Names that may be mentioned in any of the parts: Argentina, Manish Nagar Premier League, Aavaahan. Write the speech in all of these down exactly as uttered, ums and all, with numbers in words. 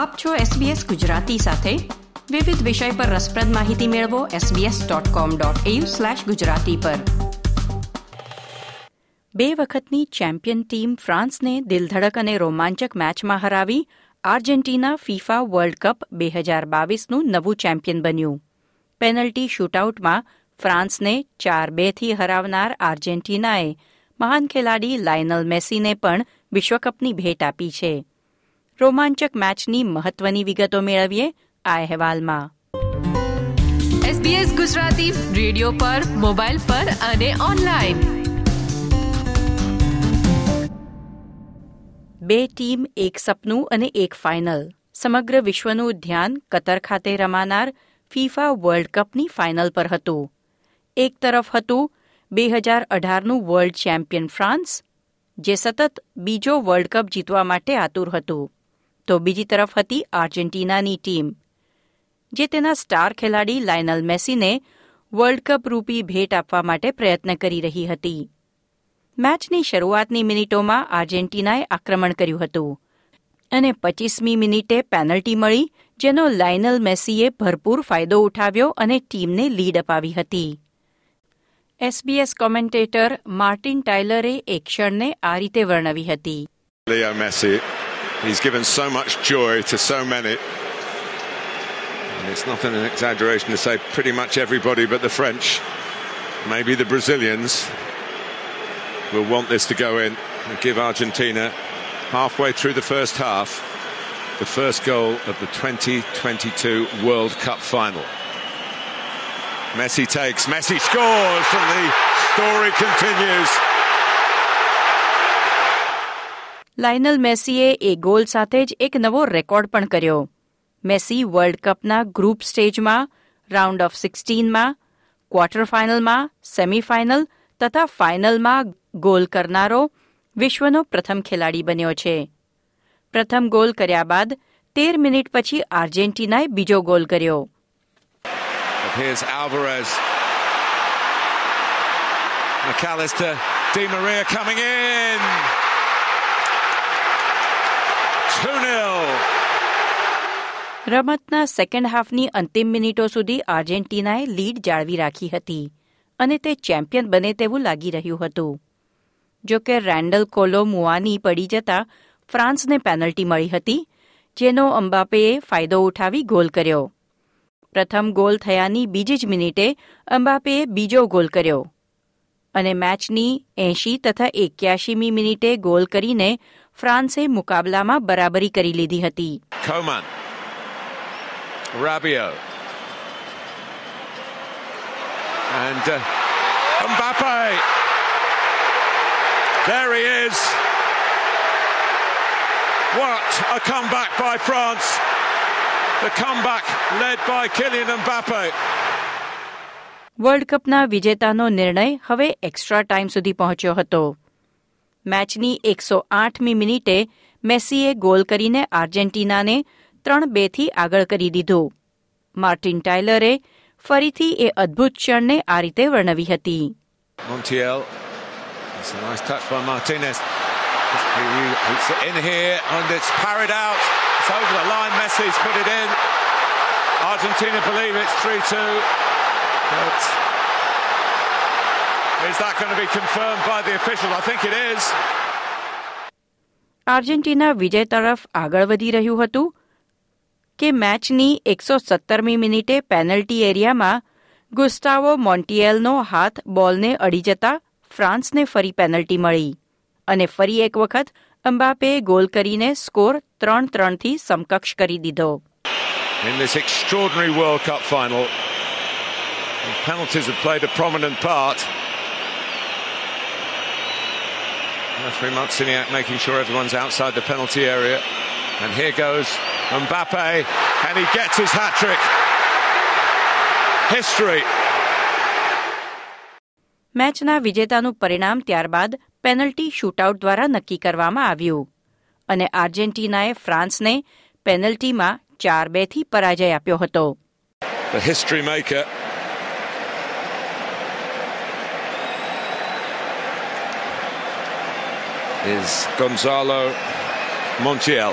આપ છો S B S Gujarati સાથે. વિવિધ વિષય પર રસપ્રદ માહિતી મેળવો S B S dot com dot A U slash Gujarati પર. બે વખતની ચેમ્પિયન ટીમ ફ્રાન્સને દિલધડક અને રોમાંચક મેચમાં હરાવી આર્જેન્ટિના ફીફા વર્લ્ડ કપ બે હજાર બાવીસનું નવું ચેમ્પિયન બન્યું. પેનલ્ટી શૂટઆઉટમાં ફ્રાન્સને ચાર બેથી હરાવનાર આર્જેન્ટિનાએ મહાન ખેલાડી લાયનલ મેસીને પણ વિશ્વકપની ભેટ આપી છે. રોમાંચક મેચની મહત્વની વિગતો મેળવીએ આ અહેવાલમાં. S B S Gujarati radio પર, મોબાઈલ પર અને ઓનલાઈન બે ટીમ, એક સપનું અને એક ફાઇનલ. સમગ્ર વિશ્વનું ધ્યાન કતર ખાતે રમાનાર ફીફા વર્લ્ડ કપની ફાઇનલ પર હતું. એક તરફ હતું બે હજાર અઢારનું વર્લ્ડ ચેમ્પિયન ફ્રાન્સ, જે સતત બીજો વર્લ્ડ કપ જીતવા માટે આતુર હતું, તો બીજી તરફ હતી આર્જેન્ટિનાની ટીમ, જે તેના સ્ટાર ખેલાડી લાયનલ મેસીને વર્લ્ડ કપ રૂપી ભેટ આપવા માટે પ્રયત્ન કરી રહી હતી. મેચની શરૂઆતની મિનિટોમાં આર્જેન્ટિનાએ આક્રમણ કર્યું હતું અને પચીસમી મિનિટે પેનલ્ટી મળી, જેનો લાયનલ મેસીએ ભરપૂર ફાયદો ઉઠાવ્યો અને ટીમને લીડ અપાવી હતી. S B S commentator Martin ટાયલરે એક ક્ષણને આ રીતે વર્ણવી હતી. Leo Messi, he's given so much joy to so many. And it's not an exaggeration to say pretty much everybody but the French, maybe the Brazilians. Will want this to go in and give Argentina, halfway through the first half, the first goal of the twenty twenty-two World Cup final. Messi takes, Messi scores, and the story continues. Lionel મેસીએ એ goal સાથે જ એક નવો record પણ કર્યો. Messi world કપના group સ્ટેજમાં, રાઉન્ડ ઓફ સોળમાં, ક્વાર્ટર ફાઇનલમાં, સેમીફાઇનલ તથા ફાઇનલમાં ગોલ કરનારો વિશ્વનો પ્રથમ ખેલાડી બન્યો છે. પ્રથમ ગોલ કર્યા બાદ તેર મિનિટ પછી આર્જેન્ટિનાએ બીજો ગોલ કર્યો. રમતના સેકન્ડ હાફની અંતિમ મિનિટો સુધી આર્જેન્ટિનાએ લીડ જાળવી રાખી હતી અને તે ચેમ્પિયન બને તેવું લાગી રહ્યું હતું. જોકે રેન્ડલ કોલો મુઆની પડી જતા ફ્રાન્સને પેનલ્ટી મળી હતી, જેનો અંબાપેએ ફાયદો ઉઠાવી ગોલ કર્યો. પ્રથમ ગોલ થયાની બીજી જ મિનિટે અંબાપેએ બીજો ગોલ કર્યો અને મેચની એંશી તથા એક્યાસીમી મિનિટે ગોલ કરીને ફ્રાન્સે મુકાબલામાં બરાબરી કરી લીધી હતી. Coman, Rabiot and uh, Mbappe, there he is. What a comeback by France. The comeback led by Kylian Mbappe. World કપના વિજેતાનો નિર્ણય હવે એક્સ્ટ્રા ટાઈમ સુધી પહોંચ્યો હતો. મેચની એકસો આઠમી મિનિટે મેસીએ ગોલ કરીને આર્જેન્ટિનાને ત્રણ બે થી આગળ કરી દીધું. માર્ટિન ટાયલરે ફરીથી એ અદ્ભુત ક્ષણને આ રીતે વર્ણવી હતી. આર્જેન્ટિના વિજય તરફ આગળ વધી રહ્યું હતું કે મેચની એકસો સત્તરમી મિનિટે પેનલ્ટી એરિયામાં ગુસ્તાવો મોન્ટિએલનો હાથ બોલને અડી જતા ફ્રાન્સને ફરી પેનલ્ટી મળી અને ફરી એક વખત અંબાપે ગોલ કરીને સ્કોર ત્રણ ત્રણ થી સમકક્ષ કરી દીધો. In this extraordinary World Cup final, penalties have played a prominent part. Referee Marciniak making sure everyone's outside the penalty area. And here goes Mbappe, and he gets his hat-trick. History. મેચના વિજેતાનું પરિણામ ત્યારબાદ penalty shootout દ્વારા નક્કી કરવામાં આવ્યું અને આર્જેન્ટિનાએ ફ્રાન્સને પેનલ્ટીમાં ચાર બે થી પરાજય આપ્યો હતો. The history maker. is Gonzalo Montiel.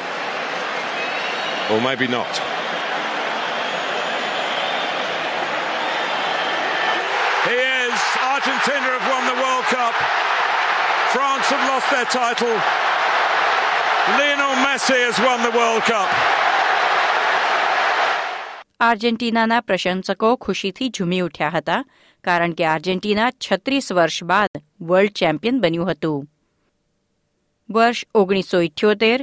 Or maybe not. He is. Argentina have won the World Cup. France have lost their title. Lionel Messi has won the World Cup. આર્જેન્ટિનાના પ્રશંસકો ખુશીથી ઝૂમી ઉઠ્યા હતા કારણ કે આર્જેન્ટિના છત્રીસ વર્ષ બાદ વર્લ્ડ ચેમ્પિયન બન્યું હતું. વર્ષ ઓગણીસો ઇઠ્યોતેર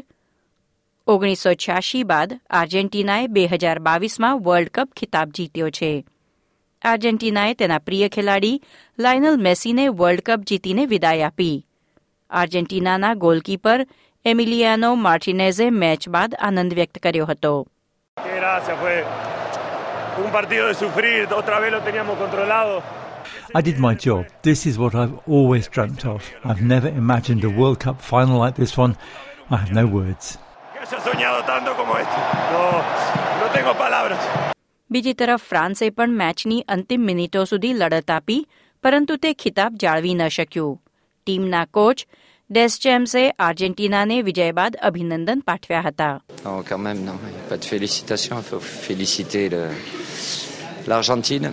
ઓગણીસો છ્યાસી બાદ આર્જેન્ટિનાએ બે હજાર બાવીસમાં વર્લ્ડ કપ ખિતાબ જીત્યો છે. આર્જેન્ટિનાએ તેના પ્રિય ખેલાડી લાયનલ મેસીને વર્લ્ડ કપ જીતીને વિદાય આપી. આર્જેન્ટિનાના ગોલકીપર એમિલિયાનો માર્ટિનેઝે મેચ બાદ આનંદ વ્યક્ત કર્યો હતો. Un partido de sufrir, otra vez lo teníamos controlado. I did my job. This is what I've always dreamt of. I've never imagined a World Cup final like this one. I have no words. બીજી તરફ ફ્રાન્સે પણ મેચની અંતિમ મિનિટો સુધી લડત આપી પરંતુ તે ખિતાબ જાળવી ન શક્યું. ટીમના કોચ ડેસચેમ્સે આર્જેન્ટિનાને વિજય બાદ અભિનંદન પાઠવ્યા હતા. Non, quand même, non. Pas de félicitations. Il faut féliciter le, l'Argentine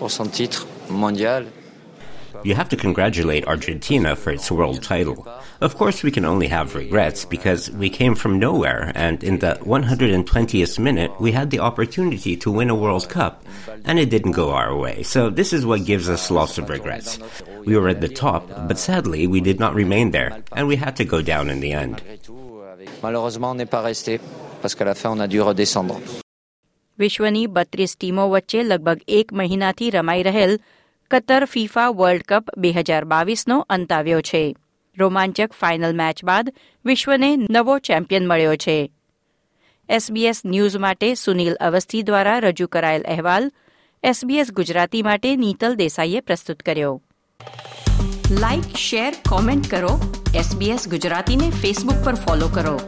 pour son titre mondial. You have to congratulate Argentina for its world title. Of course, we can only have regrets because we came from nowhere, and in the one hundred twentieth minute, we had the opportunity to win a World Cup, and it didn't go our way. So this is what gives us lots of regrets. We were at the top, but sadly, we did not remain there, and we had to go down in the end. Malheureusement, on n'est pas resté parce qu'à la fin, on a dû redescendre. વિશ્વની બત્રીસ ટીમો વચ્ચે લગભગ એક મહિનાથી રમાઈ રહેલ Qatar FIFA world cup બે હજાર બાવીસનો અંત આવ્યો છે. રોમાંચક ફાઇનલ મેચ બાદ વિશ્વને નવો ચેમ્પિયન મળ્યો છે. એસબીએસ ન્યૂઝ માટે સુનિલ અવસ્થી દ્વારા રજૂ કરાયેલ અહેવાલ એસબીએસ ગુજરાતી માટે નીતલ દેસાઈએ પ્રસ્તુત કર્યો. લાઇક, શેર, કોમેન્ટ કરો. એસબીએસ ગુજરાતીને ફેસબુક પર ફોલો કરો.